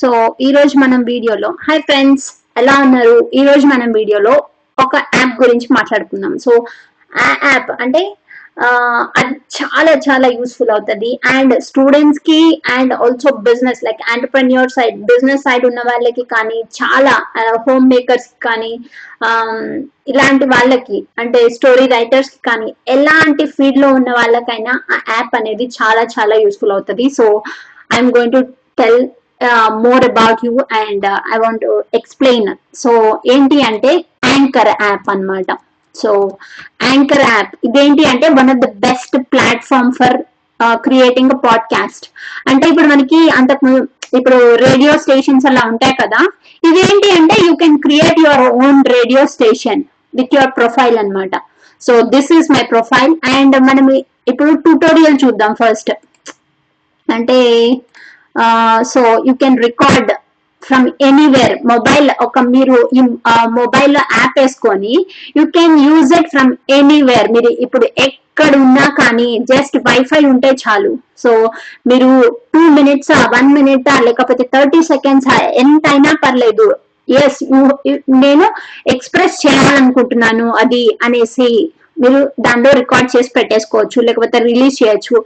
So ఈ రోజు మనం వీడియోలో హాయ్ ఫ్రెండ్స్, ఎలా ఉన్నారు? ఈ రోజు మనం వీడియోలో ఒక యాప్ గురించి మాట్లాడుకుందాం. సో ఆ యాప్ అంటే అది చాలా చాలా యూస్ఫుల్ అవుతుంది అండ్ స్టూడెంట్స్ కి and also business like entrepreneur side, business side ఉన్న వాళ్ళకి కానీ, చాలా హోమ్ మేకర్స్ కి కానీ, ఇలాంటి వాళ్ళకి అంటే స్టోరీ రైటర్స్ కి కానీ, ఎలాంటి ఫీల్డ్ లో ఉన్న వాళ్ళకైనా ఆ యాప్ అనేది చాలా చాలా యూస్ఫుల్ అవుతుంది. So I'm going to tell more about you and I want to explain. So enti ante Anchor app anamata. So Anchor app identi ante one of the best platform for creating a podcast. Ante ippudu maniki anta ippudu radio stations alla untayi kada, identi ante you can create your own radio station with your profile anamata. So this is my profile and manam ippudu tutorial chuddam first. Ante so you can record from anywhere. Mobile ఒక మీరు మొబైల్లో app వేసుకొని you can use it from anywhere. మీరు ఇప్పుడు ఎక్కడ ఉన్నా కానీ just wifi ఉంటే చాలు. సో మీరు 2 minutes 1 minute లేకపోతే 30 seconds ఎంతైనా పర్లేదు. ఎస్ నేను ఎక్స్ప్రెస్ చేయాలనుకుంటున్నాను అది అనేసి మీరు దాంట్లో రికార్డ్ చేసి పెట్టేసుకోవచ్చు, లేకపోతే రిలీజ్ చేయొచ్చు.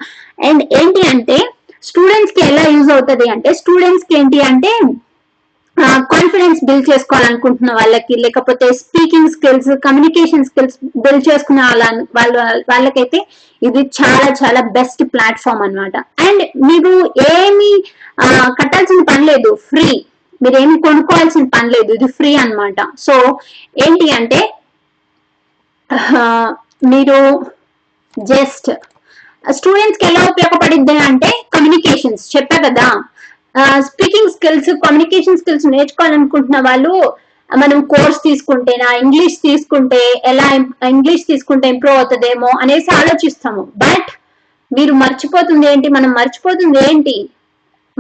అండ్ ఏంటి అంటే స్టూడెంట్స్ కి ఎలా యూజ్ అవుతుంది అంటే, స్టూడెంట్స్ కి ఏంటి అంటే కాన్ఫిడెన్స్ బిల్డ్ చేసుకోవాలనుకుంటున్న వాళ్ళకి, లేకపోతే speaking skills, communication skills build చేసుకునే వాళ్ళకైతే ఇది చాలా చాలా బెస్ట్ ప్లాట్ఫామ్ అనమాట. అండ్ మీరు ఏమి కట్టాల్సిన పని లేదు, ఫ్రీ. మీరు ఏమి కొనుక్కోవాల్సిన పని లేదు, ఇది ఫ్రీ అనమాట. సో ఏంటి అంటే మీరు జస్ట్ స్టూడెంట్స్కి ఎలా ఉపయోగపడిద్ది అంటే కమ్యూనికేషన్స్ చెప్పా కదా, స్పీకింగ్ స్కిల్స్, కమ్యూనికేషన్ స్కిల్స్ నేర్చుకోవాలనుకుంటున్న వాళ్ళు మనం కోర్స్ తీసుకుంటేనా, ఇంగ్లీష్ తీసుకుంటే ఎలా, ఇంగ్లీష్ తీసుకుంటే ఇంప్రూవ్ అవుతుందేమో అనేసి ఆలోచిస్తాము. బట్ మీరు మర్చిపోతుంది ఏంటి, మనం మర్చిపోతుంది ఏంటి,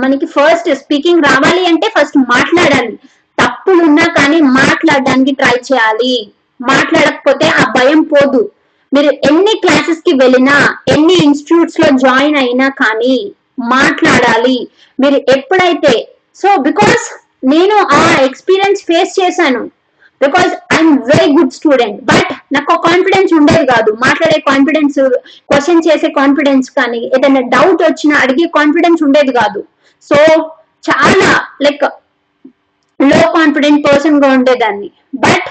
మనకి ఫస్ట్ స్పీకింగ్ రావాలి అంటే ఫస్ట్ మాట్లాడాలి. తప్పులు ఉన్నా కానీ మాట్లాడడానికి ట్రై చేయాలి. మాట్లాడకపోతే ఆ భయం పోదు. మీరు ఎన్ని క్లాసెస్ కి వెళ్ళినా, ఎన్ని ఇన్స్టిట్యూట్స్ లో జాయిన్ అయినా కానీ మాట్లాడాలి మీరు ఎప్పుడైతే. సో బికాస్ నేను ఆ ఎక్స్పీరియన్స్ ఫేస్ చేశాను. Because I'm very good student but నాకు కాన్ఫిడెన్స్ ఉండేది కాదు. మాట్లాడే కాన్ఫిడెన్స్, క్వశ్చన్ చేసే కాన్ఫిడెన్స్ కానీ, ఏదైనా డౌట్ వచ్చినా అడిగే కాన్ఫిడెన్స్ ఉండేది కాదు. సో చాలా లైక్ లో కాన్ఫిడెంట్ పర్సన్ గా ఉండేదాన్ని. బట్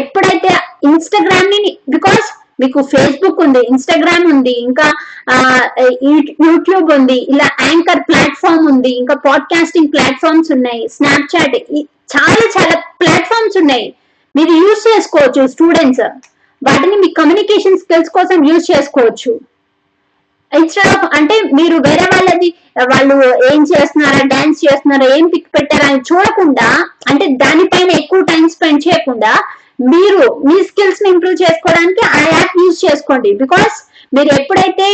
ఎప్పుడైతే ఇన్స్టాగ్రామ్ ని, బికాస్ మీకు ఫేస్బుక్ ఉంది, ఇన్స్టాగ్రామ్ ఉంది, ఇంకా యూట్యూబ్ ఉంది, ఇలా యాంకర్ ప్లాట్ఫామ్ ఉంది, ఇంకా పాడ్కాస్టింగ్ ప్లాట్ఫామ్స్ ఉన్నాయి, స్నాప్చాట్, చాలా చాలా ప్లాట్ఫామ్స్ ఉన్నాయి. మీరు యూజ్ చేసుకోవచ్చు స్టూడెంట్స్, వాటిని మీ కమ్యూనికేషన్ స్కిల్స్ కోసం యూజ్ చేసుకోవచ్చు. ఇన్స్టెడ్ ఆఫ్ అంటే మీరు వేరే వాళ్ళది, వాళ్ళు ఏం చేస్తున్నారా, డాన్స్ చేస్తున్నారా, ఏం పిక్ పెట్టారా అని చూడకుండా, అంటే దానిపైన ఎక్కువ టైం స్పెండ్ చేయకుండా మీరు మీ స్కిల్స్ ని ఇంప్రూవ్ చేసుకోవడానికి ఆ యాప్ యూజ్ చేసుకోండి. బికాస్ మీరు ఎప్పుడైతే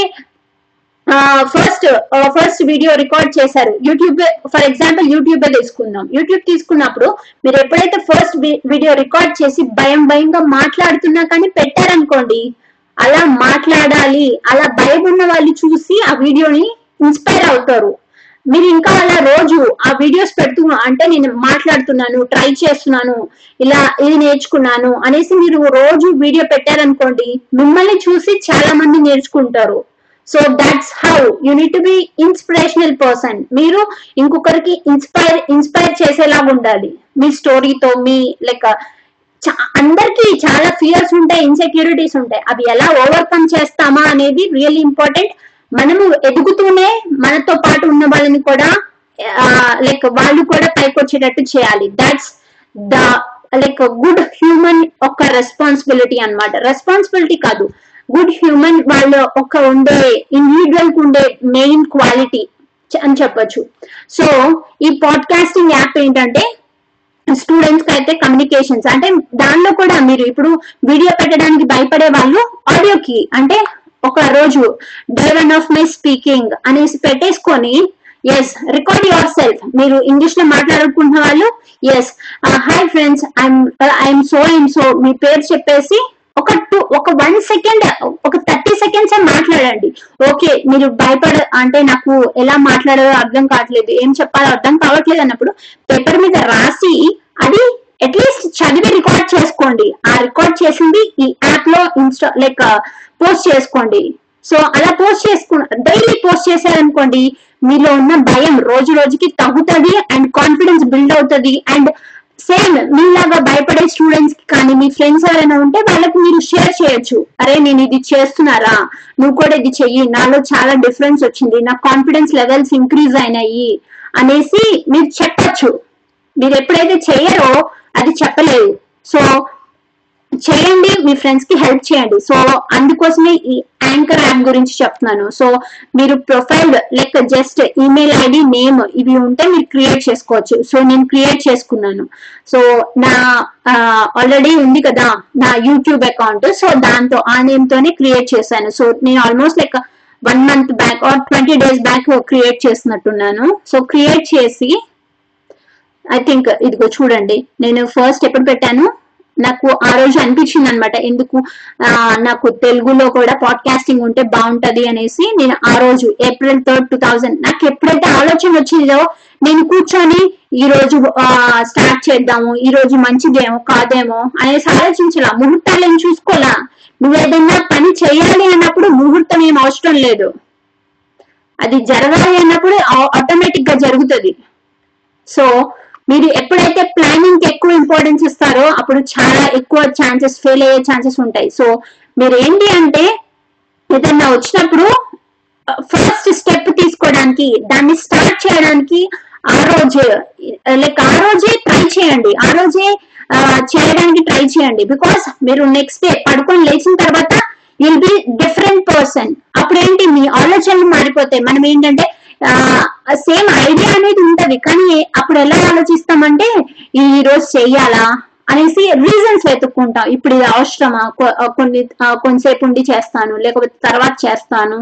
ఫస్ట్ వీడియో రికార్డ్ చేశారు, యూట్యూబ్ ఫర్ ఎగ్జాంపుల్ యూట్యూబ్ తీసుకుందాం. యూట్యూబ్ తీసుకున్నప్పుడు మీరు ఎప్పుడైతే ఫస్ట్ వీడియో రికార్డ్ చేసి భయంగా మాట్లాడుతున్నా కానీ పెట్టారనుకోండి, అలా మాట్లాడాలి, అలా భయం ఉన్న వాళ్ళు చూసి ఆ వీడియోని ఇన్స్పైర్ అవుతారు. మీరు ఇంకా అలా రోజు ఆ వీడియోస్ పెడుతూ, అంటే నేను మాట్లాడుతున్నాను, ట్రై చేస్తున్నాను, ఇలా ఇది నేర్చుకున్నాను అనేసి మీరు రోజు వీడియో పెట్టారనుకోండి, మిమ్మల్ని చూసి చాలా మంది నేర్చుకుంటారు. So that's how you need to be inspirational person. మీరు ఇంకొకరికి ఇన్స్పైర్ చేసేలాగా ఉండాలి మీ స్టోరీతో. మీ లైక్ అందరికీ చాలా ఫియర్స్ ఉంటాయి, ఇన్సెక్యూరిటీస్ ఉంటాయి. అవి ఎలా ఓవర్కమ్ చేస్తామా అనేది రియల్ ఇంపార్టెంట్. మనము ఎదుగుతూనే మనతో పాటు ఉన్న వాళ్ళని కూడా లైక్ వాళ్ళు కూడా పైకి వచ్చేటట్టు చేయాలి. That's the like good human ఒక రెస్పాన్సిబిలిటీ అన్నమాట. రెస్పాన్సిబిలిటీ కాదు, గుడ్ హ్యూమన్ వాళ్ళ ఒక ఉండే ఇండివిజువల్కి ఉండే మెయిన్ క్వాలిటీ అని చెప్పొచ్చు. సో ఈ పాడ్కాస్టింగ్ యాప్ ఏంటంటే స్టూడెంట్స్ కి అయితే కమ్యూనికేషన్స్ అంటే దానిలో కూడా మీరు ఇప్పుడు వీడియో పెట్టడానికి భయపడే వాళ్ళు ఆడియోకి, అంటే ఒక రోజు day one of my speaking అనేసి పెట్టేసుకొని, ఎస్ రికార్డ్ యువర్ సెల్ఫ్. మీరు ఇంగ్లీష్ లో మాట్లాడుకుంటున్న వాళ్ళు, yes hi friends I'm so and so మీ పేరు చెప్పేసి ఒక 1 సెకండ్, ఒక 30 సెకండ్స్ మాట్లాడండి. ఓకే మీరు అంటే నాకు ఎలా మాట్లాడాలో అర్థం కావట్లేదు, ఏం చెప్పాలో అర్థం కావట్లేదు అన్నప్పుడు పేపర్ మీద రాసి అది అట్లీస్ట్ చదివి రికార్డ్ చేసుకోండి. ఆ రికార్డ్ చేసింది ఈ యాప్ లో పోస్ట్ చేసుకోండి. సో అలా పోస్ట్ డైలీ పోస్ట్ చేశారనుకోండి, మీలో ఉన్న భయం రోజు రోజుకి తగ్గుతుంది అండ్ కాన్ఫిడెన్స్ బిల్డ్ అవుతుంది. అండ్ సేమ్ మీలాగా భయపడే స్టూడెంట్స్ కి కానీ మీ ఫ్రెండ్స్ ఎవరైనా ఉంటే వాళ్ళకి మీరు షేర్ చేయొచ్చు. అరే నేను ఇది చేస్తున్నారా, నువ్వు కూడా ఇది చెయ్యి, నాలో చాలా డిఫరెన్స్ వచ్చింది, నా కాన్ఫిడెన్స్ లెవెల్స్ ఇంక్రీజ్ అయినాయి అనేసి మీరు చెప్పచ్చు. మీరు ఎప్పుడైతే చేయరో అది చెప్పలేదు. సో చేయండి, మీ ఫ్రెండ్స్ కి హెల్ప్ చేయండి. సో అందుకోసమే ఈ యాంకర్ యాప్ గురించి చెప్తున్నాను. సో మీరు profile just email ID, name ఇవి ఉంటే మీరు క్రియేట్ చేసుకోవచ్చు. సో నేను క్రియేట్ చేసుకున్నాను. సో నా ఆల్రెడీ ఉంది కదా నా యూట్యూబ్ అకౌంట్, సో దాంతో ఆ నేమ్ తోనే క్రియేట్ చేశాను. సో నేను almost 1 month back or 20 days back create చేసినట్టున్నాను. సో క్రియేట్ చేసి ఐ థింక్ ఇదిగో చూడండి, నేను ఫస్ట్ ఎప్పుడు పెట్టాను, నాకు ఆ రోజు అనిపించింది అనమాట, ఎందుకు నాకు తెలుగులో కూడా పాడ్కాస్టింగ్ ఉంటే బాగుంటది అనేసి. నేను ఆ రోజు April 3rd 2000 నాకు ఎప్పుడైతే ఆలోచన వచ్చిందో నేను కూర్చొని ఈ రోజు స్టార్ట్ చేద్దాము, ఈ రోజు మంచిదేమో కాదేమో అనేసి ఆలోచించలా. ముహూర్తాలు ఏం చూసుకోలా. నువ్వేదన్నా పని చేయాలి అన్నప్పుడు ముహూర్తం ఏం అవసరం లేదు, అది జరగాలి అన్నప్పుడు ఆటోమేటిక్ గా జరుగుతుంది. సో మీరు ఎప్పుడైతే ప్లానింగ్ ఎక్కువ ఇంపార్టెన్స్ ఇస్తారో అప్పుడు చాలా ఎక్కువ ఛాన్సెస్ ఫెయిల్ అయ్యే ఛాన్సెస్ ఉంటాయి. సో మీరు ఏంటి అంటే ఏదన్నా వచ్చినప్పుడు ఫస్ట్ స్టెప్ తీసుకోవడానికి, దాన్ని స్టార్ట్ చేయడానికి ఆ రోజే ట్రై చేయండి, ఆ రోజే చేయడానికి ట్రై చేయండి. బికాస్ మీరు నెక్స్ట్ డే పడుకొని లేచిన తర్వాత యుల్ బి డిఫరెంట్ పర్సన్. అప్పుడు ఏంటి మీ ఆలోచనలు మారిపోతాయి. మనం ఏంటంటే సేమ్ ఐడియా అనేది ఉంటది కానీ అప్పుడు ఎలా ఆలోచిస్తామంటే ఈ రోజు చెయ్యాలా అనేసి రీజన్స్ వెతుక్కుంటాం. ఇప్పుడు ఇది అవసరమా, కొంతసేపు ఉండి చేస్తాను, లేకపోతే తర్వాత చేస్తాను,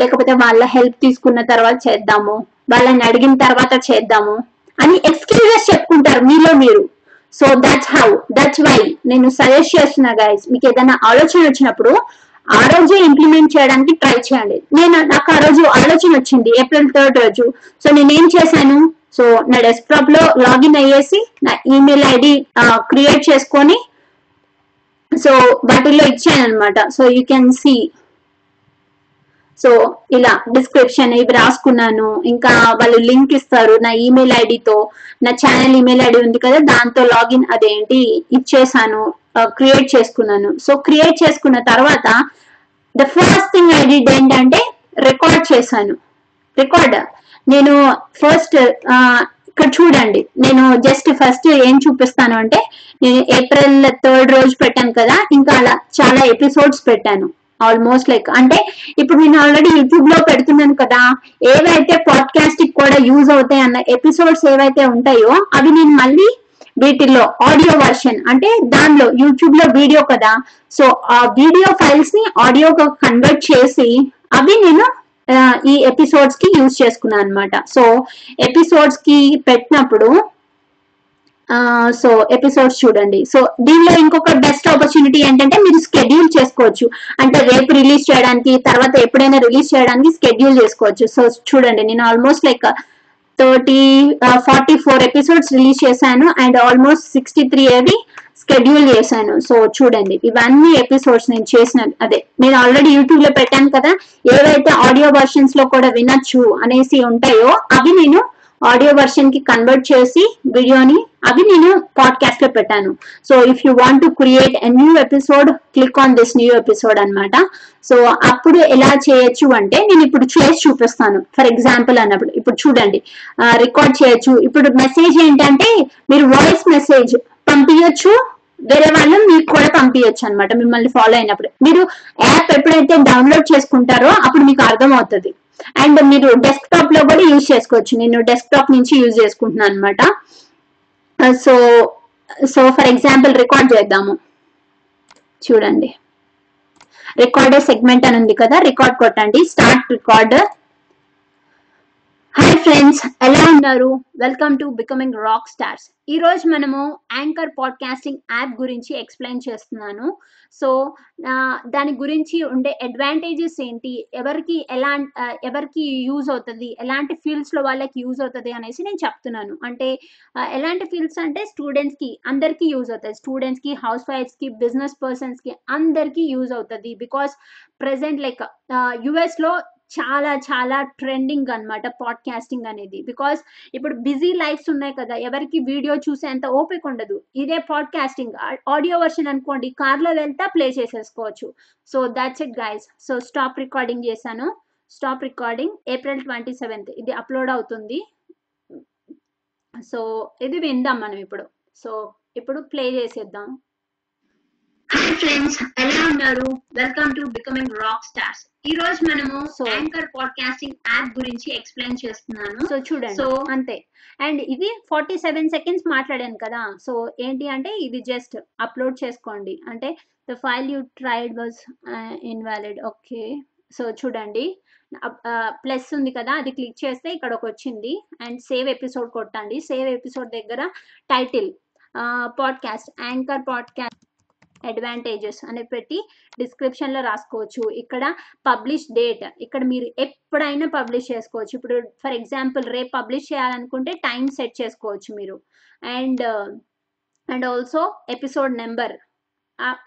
లేకపోతే వాళ్ళ హెల్ప్ తీసుకున్న తర్వాత చేద్దాము, వాళ్ళని అడిగిన తర్వాత చేద్దాము అని ఎక్స్క్యూజెస్ చెప్పుకుంటారు మీలో మీరు. సో దట్స్ వై నేను సజెస్ట్ చేస్తున్నా గైస్, మీకు ఏదైనా ఆలోచన వచ్చినప్పుడు ఆ రోజే ఇంప్లిమెంట్ చేయడానికి ట్రై చేయండి. నాకు ఆ రోజు ఆలోచన వచ్చింది April 3rd రోజు. సో నేనేం చేశాను, సో నా డెస్క్టాప్ లో లాగిన్ అయ్యేసి నా ఈమెయిల్ ఐడి క్రియేట్ చేసుకొని సో వాటిల్లో ఇచ్చాను అనమాట. So you can see, so ఇలా డిస్క్రిప్షన్ ఇవి రాసుకున్నాను. ఇంకా వాళ్ళు లింక్ ఇస్తారు నా ఈమెయిల్ ఐడితో, నా ఛానల్ ఈమెయిల్ ఐడి ఉంది కదా దాంతో లాగిన్ అదేంటి ఇచ్చేసాను, క్రియేట్ చేసుకున్నాను. సో క్రియేట్ చేసుకున్న తర్వాత the first thing I did ఏంటంటే రికార్డ్ చేశాను. రికార్డ్ నేను ఫస్ట్ ఇక్కడ చూడండి, నేను జస్ట్ ఫస్ట్ ఏం చూపిస్తాను అంటే నేను April 3rd రోజు పెట్టాను కదా, ఇంకా అలా చాలా ఎపిసోడ్స్ పెట్టాను. ఆల్మోస్ట్ అంటే ఇప్పుడు నేను ఆల్రెడీ యూట్యూబ్ లో పెడుతున్నాను కదా, ఏవైతే పాడ్కాస్ట్ కూడా యూజ్ అవుతాయి అన్న ఎపిసోడ్స్ ఏవైతే ఉంటాయో అవి నేను మళ్ళీ వీటిల్లో ఆడియో వర్షన్ అంటే దానిలో యూట్యూబ్ లో వీడియో కదా, సో ఆ వీడియో ఫైల్స్ ని ఆడియోగా కన్వర్ట్ చేసి అవి నేను ఈ ఎపిసోడ్స్ కి యూజ్ చేసుకున్నాను అనమాట. సో ఎపిసోడ్స్ కి పెట్టినప్పుడు సో ఎపిసోడ్స్ చూడండి. సో దీనిలో ఇంకొక బెస్ట్ ఆపర్చునిటీ ఏంటంటే మీరు స్కెడ్యూల్ చేసుకోవచ్చు, అంటే రేపు రిలీజ్ చేయడానికి, తర్వాత ఎప్పుడైనా రిలీజ్ చేయడానికి స్కెడ్యూల్ చేసుకోవచ్చు. సో చూడండి నేను ఆల్మోస్ట్ 44 ఎపిసోడ్స్ రిలీజ్ చేశాను అండ్ ఆల్మోస్ట్ 63 అవి స్కెడ్యూల్ చేశాను. సో చూడండి ఇవన్నీ ఎపిసోడ్స్ నేను చేసిన, అదే నేను ఆల్రెడీ యూట్యూబ్ లో పెట్టాను కదా, ఏవైతే ఆడియో వర్షన్స్ లో కూడా వినొచ్చు అనేసి ఉంటాయో అవి నేను ఆడియో వర్షన్ కి కన్వర్ట్ చేసి వీడియోని అవి నేను పాడ్కాస్ట్ లో పెట్టాను. So if you want to create a new episode, click on this new episode అన్నమాట. సో అప్పుడు ఎలా చేయొచ్చు అంటే నేను ఇప్పుడు చేసి చూపిస్తాను. ఫర్ ఎగ్జాంపుల్ అన్నప్పుడు ఇప్పుడు చూడండి రికార్డ్ చేయొచ్చు. ఇప్పుడు మెసేజ్ ఏంటంటే మీరు వాయిస్ మెసేజ్ పంపించచ్చు, వేరే వాళ్ళు మీకు కూడా పంపించచ్చు అనమాట. మిమ్మల్ని ఫాలో అయినప్పుడు మీరు యాప్ ఎప్పుడైతే డౌన్లోడ్ చేసుకుంటారో అప్పుడు మీకు అర్థం అవుతుంది. అండ్ మీరు డెస్క్టాప్ లో కూడా యూజ్ చేసుకోవచ్చు. నేను డెస్క్టాప్ నుంచి యూజ్ చేసుకుంటున్నాను అనమాట. సో ఫర్ ఎగ్జాంపుల్ రికార్డ్ చేద్దాము. చూడండి రికార్డ్ సెగ్మెంట్ అని ఉంది కదా, రికార్డ్ కొట్టండి, స్టార్ట్ రికార్డ్. హాయ్ ఫ్రెండ్స్, ఎలా ఉన్నారు? Welcome to becoming rock stars. ఈరోజు మనము యాంకర్ పాడ్కాస్టింగ్ యాప్ గురించి ఎక్స్ప్లెయిన్ చేస్తున్నాను. సో దాని గురించి ఉండే అడ్వాంటేజెస్ ఏంటి, ఎవరికి యూజ్ అవుతుంది, ఎలాంటి ఫీల్డ్స్లో వాళ్ళకి యూజ్ అవుతుంది అనేసి నేను చెప్తున్నాను. అంటే ఎలాంటి ఫీల్డ్స్ అంటే స్టూడెంట్స్కి అందరికీ యూజ్ అవుతుంది. స్టూడెంట్స్కి, హౌస్ వైఫ్స్కి, బిజినెస్ పర్సన్స్కి అందరికీ యూజ్ అవుతుంది. బికాస్ ప్రజెంట్ లైక్ యుఎస్లో చాలా ట్రెండింగ్ అనమాట పాడ్కాస్టింగ్ అనేది. బికాస్ ఇప్పుడు బిజీ లైఫ్స్ ఉన్నాయి కదా, ఎవరికి వీడియో చూసేంత ఓపిక ఉండదు. ఇదే పాడ్కాస్టింగ్ ఆడియో వర్షన్ అనుకోండి, కార్లో వెళ్తా ప్లే చేసేసుకోవచ్చు. So that's it guys. So stop recording April 27th ఇది అప్లోడ్ అవుతుంది. సో ఇది విందాం మనం ఇప్పుడు. సో ఇప్పుడు ప్లే చేసేద్దాం. హాయ్ ఫ్రెండ్స్, ఎలా ఉన్నారు? Welcome to becoming rock stars. ఈ రోజు మనము యాంకర్ పాడ్కాస్టింగ్ యాప్ గురించి ఎక్స్ప్లెయిన్ చేస్తున్నాను. సో చూడండి, సో అంతే. అండ్ ఇది 47 seconds మాట్లాడాను కదా. సో ఏంటి అంటే ఇది జస్ట్ అప్లోడ్ చేసుకోండి. అంటే the file you tried was invalid. Okay, so చూడండి ప్లస్ ఉంది కదా, అది క్లిక్ చేస్తే ఇక్కడకి వచ్చింది. అండ్ సేవ్ ఎపిసోడ్ కొట్టండి. సేవ్ ఎపిసోడ్ దగ్గర title podcast anchor podcast advantages అని పెట్టి డిస్క్రిప్షన్లో రాసుకోవచ్చు. ఇక్కడ పబ్లిష్ డేట్, ఇక్కడ మీరు ఎప్పుడైనా పబ్లిష్ చేసుకోవచ్చు. ఇప్పుడు ఫర్ ఎగ్జాంపుల్ రేపు పబ్లిష్ చేయాలనుకుంటే టైం సెట్ చేసుకోవచ్చు మీరు. అండ్ ఆల్సో ఎపిసోడ్ నెంబర్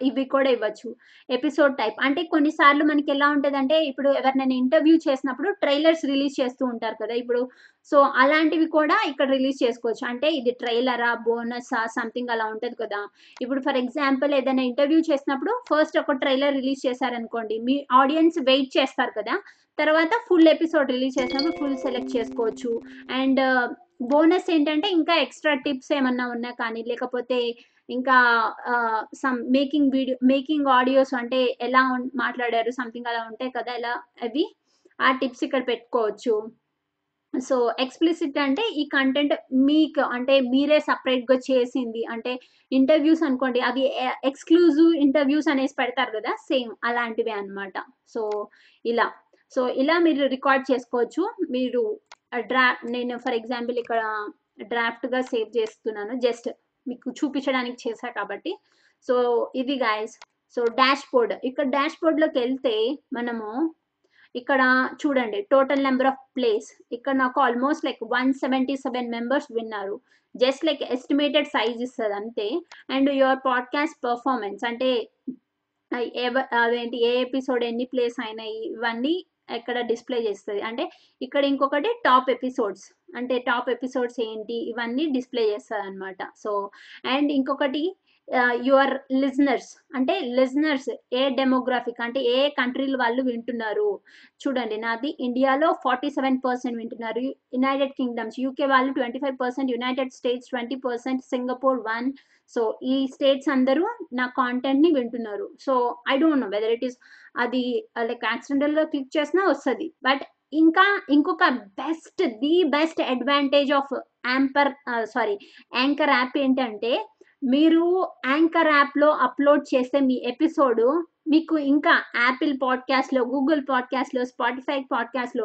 ఇవి కూడా ఇవ్వచ్చు. ఎపిసోడ్ టైప్ అంటే కొన్నిసార్లు మనకి ఎలా ఉంటుంది అంటే, ఇప్పుడు ఎవరినైనా ఇంటర్వ్యూ చేసినప్పుడు ట్రైలర్స్ రిలీజ్ చేస్తూ ఉంటారు కదా ఇప్పుడు. సో అలాంటివి కూడా ఇక్కడ రిలీజ్ చేసుకోవచ్చు. అంటే ఇది ట్రైలరా, బోనసా, సంథింగ్ అలా ఉంటుంది కదా. ఇప్పుడు ఫర్ ఎగ్జాంపుల్ ఏదైనా ఇంటర్వ్యూ చేసినప్పుడు ఫస్ట్ ఒక ట్రైలర్ రిలీజ్ చేశారనుకోండి, మీ ఆడియన్స్ వెయిట్ చేస్తారు కదా. తర్వాత ఫుల్ ఎపిసోడ్ రిలీజ్ చేసినప్పుడు ఫుల్ సెలెక్ట్ చేసుకోవచ్చు. అండ్ బోనస్ ఏంటంటే ఇంకా ఎక్స్ట్రా టిప్స్ ఏమన్నా ఉన్నా కానీ, లేకపోతే ఇంకా సమ్ మేకింగ్ ఆడియోస్ అంటే ఎలా మాట్లాడారు సంథింగ్ అలా ఉంటాయి కదా, ఎలా అవి ఆ టిప్స్ ఇక్కడ పెట్టుకోవచ్చు. సో ఎక్స్ప్లిసిట్ అంటే ఈ కంటెంట్ మీకు అంటే మీరే సపరేట్గా చేసింది. అంటే ఇంటర్వ్యూస్ అనుకోండి, అవి ఎక్స్క్లూజివ్ ఇంటర్వ్యూస్ అనేసి పెడతారు కదా, సేమ్ అలాంటివే అనమాట. సో ఇలా మీరు రికార్డ్ చేసుకోవచ్చు. మీరు నేను ఫర్ ఎగ్జాంపుల్ ఇక్కడ డ్రాఫ్ట్గా సేవ్ చేస్తున్నాను, జస్ట్ మీకు చూపించడానికి చేశా కాబట్టి. సో ఇది గైస్. సో డాష్ బోర్డ్, ఇక్కడ డాష్ బోర్డ్లోకి వెళ్తే మనము ఇక్కడ చూడండి టోటల్ నెంబర్ ఆఫ్ ప్లేస్. ఇక్కడ నాకు ఆల్మోస్ట్ లైక్ 177 మెంబర్స్ విన్నారు. జస్ట్ లైక్ ఎస్టిమేటెడ్ సైజ్ ఇస్తుంది అంతే. అండ్ యువర్ పాడ్కాస్ట్ పర్ఫార్మెన్స్ అంటే అదేంటి, ఏ ఎపిసోడ్ ఎన్ని ప్లేస్ అయినాయి ఇవన్నీ ఇక్కడ డిస్ప్లే చేస్తుంది. అంటే ఇక్కడ ఇంకొకటి టాప్ ఎపిసోడ్స్, అంటే టాప్ ఎపిసోడ్స్ ఏంటి ఇవన్నీ డిస్ప్లే చేస్తుంది అనమాట. సో అండ్ ఇంకొకటి యువర్ లిజనర్స్, అంటే లిజనర్స్ ఏ డెమోగ్రాఫిక్ అంటే ఏ కంట్రీలు వాళ్ళు వింటున్నారు. చూడండి నాది ఇండియాలో 47% వింటున్నారు, యునైటెడ్ కింగ్డమ్స్ యూకే వాళ్ళు 25%, యునైటెడ్ స్టేట్స్ 20%, సింగపూర్ 1%. సో ఈ స్టేట్స్ అందరూ నా కాంటెంట్ని వింటున్నారు. So I don't know whether it is అది లైక్ యాక్సిడెంటల్గా క్లిక్ చేసినా వస్తుంది. బట్ ఇంకొక the best advantage of anchor app ఏంటంటే, మీరు యాంకర్ యాప్లో అప్లోడ్ చేసే మీ ఎపిసోడ్ మీకు ఇంకా యాపిల్ పాడ్కాస్ట్లో, గూగుల్ పాడ్కాస్ట్లో, స్పాటిఫై పాడ్కాస్ట్లో,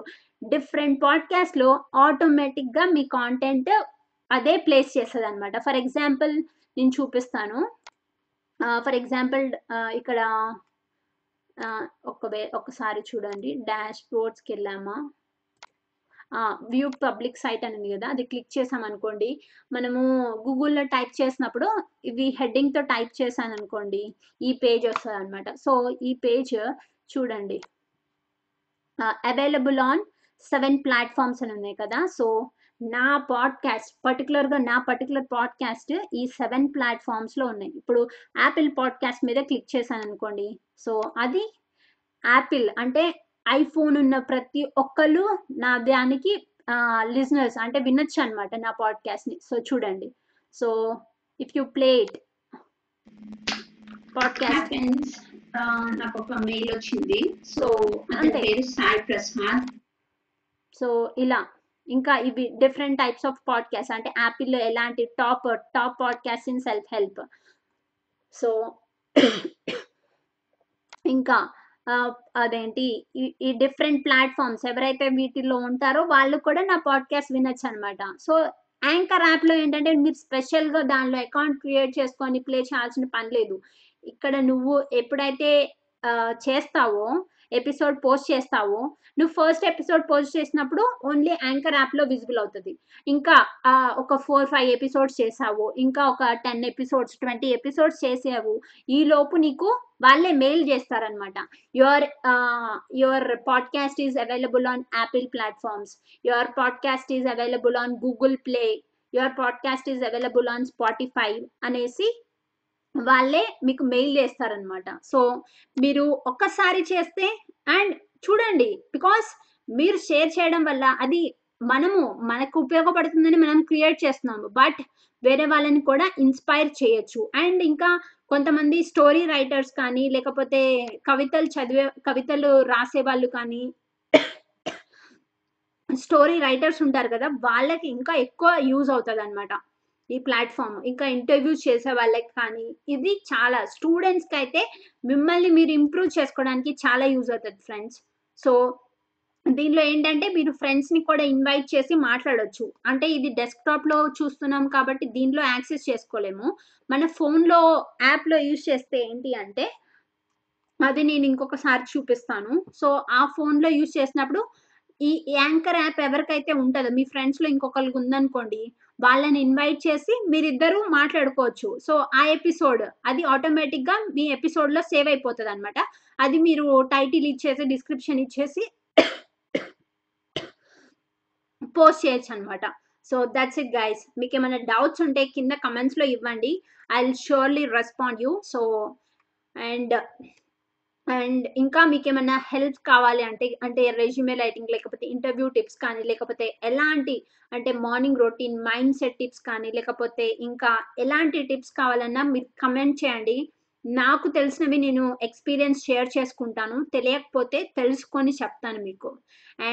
డిఫరెంట్ పాడ్కాస్ట్లో ఆటోమేటిక్గా మీ కాంటెంట్ అదే ప్లేస్ చేస్తుంది అనమాట. ఫర్ ఎగ్జాంపుల్ నేను చూపిస్తాను. ఫర్ ఎగ్జాంపుల్ ఇక్కడ ఒకసారి చూడండి, డాష్ బోర్డ్స్కి వెళ్ళామా, వ్యూ పబ్లిక్ సైట్ అని ఉంది కదా, అది క్లిక్ చేసాం అనుకోండి. మనము గూగుల్లో టైప్ చేసినప్పుడు ఇవి హెడ్డింగ్తో టైప్ చేశాను అనుకోండి, ఈ పేజ్ వస్తుంది అనమాట. సో ఈ పేజ్ చూడండి, అవైలబుల్ ఆన్ 7 ప్లాట్ఫామ్స్ అని ఉన్నాయి కదా. సో నా పాడ్కాస్ట్ పర్టికులర్గా నా పర్టికులర్ పాడ్కాస్ట్ ఈ 7 ప్లాట్ఫామ్స్లో ఉన్నాయి. ఇప్పుడు యాపిల్ పాడ్కాస్ట్ మీద క్లిక్ చేశాను అనుకోండి, సో అది యాపిల్ అంటే ఐఫోన్ ఉన్న ప్రతి ఒక్కళ్ళు నా దానికి లిజనర్స్ అంటే వినొచ్చు అనమాట నా పాడ్కాస్ట్ని. సో చూడండి, so if you play it podcast. నాకు ఒక మెయిల్ వచ్చింది. సో అంటే సాయి ప్రసాద్. సో ఇలా ఇంకా ఇవి డిఫరెంట్ టైప్స్ ఆఫ్ పాడ్కాస్ట్ అంటే యాపిల్లో ఎలాంటి top podcast in self help. So ఇంకా అదేంటి ఈ డిఫరెంట్ ప్లాట్ఫామ్స్ ఎవరైతే వీటిల్లో ఉంటారో వాళ్ళు కూడా నా పాడ్కాస్ట్ వినొచ్చు అనమాట. సో యాంకర్ యాప్లో ఏంటంటే మీరు స్పెషల్గా దానిలో అకౌంట్ క్రియేట్ చేసుకొని ప్లే చేయాల్సిన పని లేదు. ఇక్కడ నువ్వు ఎప్పుడైతే చేస్తావో ఎపిసోడ్ పోస్ట్ చేస్తావో, నువ్వు ఫస్ట్ ఎపిసోడ్ పోస్ట్ చేసినప్పుడు ఓన్లీ యాంకర్ యాప్లో విజిబుల్ అవుతుంది. ఇంకా ఒక 4-5 ఎపిసోడ్స్ చేసావు, ఇంకా ఒక 10 ఎపిసోడ్స్ 20 ఎపిసోడ్స్ చేసావు, ఈలోపు నీకు వాళ్ళే మెయిల్ చేస్తారనమాట. Your podcast is available on Apple platforms, your podcast is available on Google play, your podcast is available on Spotify అనేసి వాళ్ళే మీకు మెయిల్ చేస్తారనమాట. సో మీరు ఒక్కసారి చేస్తే అండ్ చూడండి, బికాస్ మీరు షేర్ చేయడం వల్ల అది మనకు ఉపయోగపడుతుందని మనం క్రియేట్ చేస్తున్నాము, బట్ వేరే వాళ్ళని కూడా ఇన్స్పైర్ చేయొచ్చు. అండ్ ఇంకా కొంతమంది స్టోరీ రైటర్స్ కానీ, లేకపోతే కవితలు రాసే వాళ్ళు కానీ, స్టోరీ రైటర్స్ ఉంటారు కదా, వాళ్ళకి ఇంకా ఎక్కువ యూజ్ అవుతుంది అనమాట ఈ ప్లాట్ఫామ్. ఇంకా ఇంటర్వ్యూస్ చేసే వాళ్ళకి కానీ ఇది చాలా, స్టూడెంట్స్కి అయితే మిమ్మల్ని మీరు ఇంప్రూవ్ చేసుకోవడానికి చాలా యూజ్ అవుతుంది ఫ్రెండ్స్. సో దీనిలో ఏంటంటే మీరు ఫ్రెండ్స్ని కూడా ఇన్వైట్ చేసి మాట్లాడవచ్చు. అంటే ఇది డెస్క్టాప్లో చూస్తున్నాం కాబట్టి దీనిలో యాక్సెస్ చేసుకోలేము. మన ఫోన్లో యాప్లో యూజ్ చేస్తే ఏంటి అంటే, అది నేను ఇంకొకసారి చూపిస్తాను. సో ఆ ఫోన్లో యూజ్ చేసినప్పుడు ఈ యాంకర్ యాప్ ఎవరికైతే ఉంటుందో, మీ ఫ్రెండ్స్లో ఇంకొకరికి ఉందనుకోండి, వాళ్ళని ఇన్వైట్ చేసి మీరిద్దరూ మాట్లాడుకోవచ్చు. సో ఆ ఎపిసోడ్ అది ఆటోమేటిక్గా మీ ఎపిసోడ్లో సేవ్ అయిపోతుంది అనమాట. అది మీరు టైటిల్ ఇచ్చేసి డిస్క్రిప్షన్ ఇచ్చేసి పోస్ట్ చేయొచ్చు అనమాట. So that's it guys. మీకు ఏమైనా డౌట్స్ ఉంటే కింద కమెంట్స్లో ఇవ్వండి, I will surely respond you. So and ఇంకా మీకు ఏమైనా హెల్ప్ కావాలి అంటే రెజ్యూమే రైటింగ్, లేకపోతే ఇంటర్వ్యూ టిప్స్ కానీ, లేకపోతే ఎలాంటి అంటే morning routine, mind set tips కానీ, లేకపోతే ఇంకా ఎలాంటి టిప్స్ కావాలన్నా మీరు కమెంట్ చేయండి. నాకు తెలిసినవి నేను ఎక్స్పీరియన్స్ షేర్ చేసుకుంటాను, తెలియకపోతే తెలుసుకొని చెప్తాను మీకు.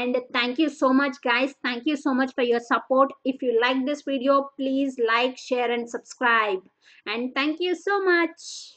And thank you so much guys, thank you so much for your support. If you like this video please like, share and subscribe. And thank you so much.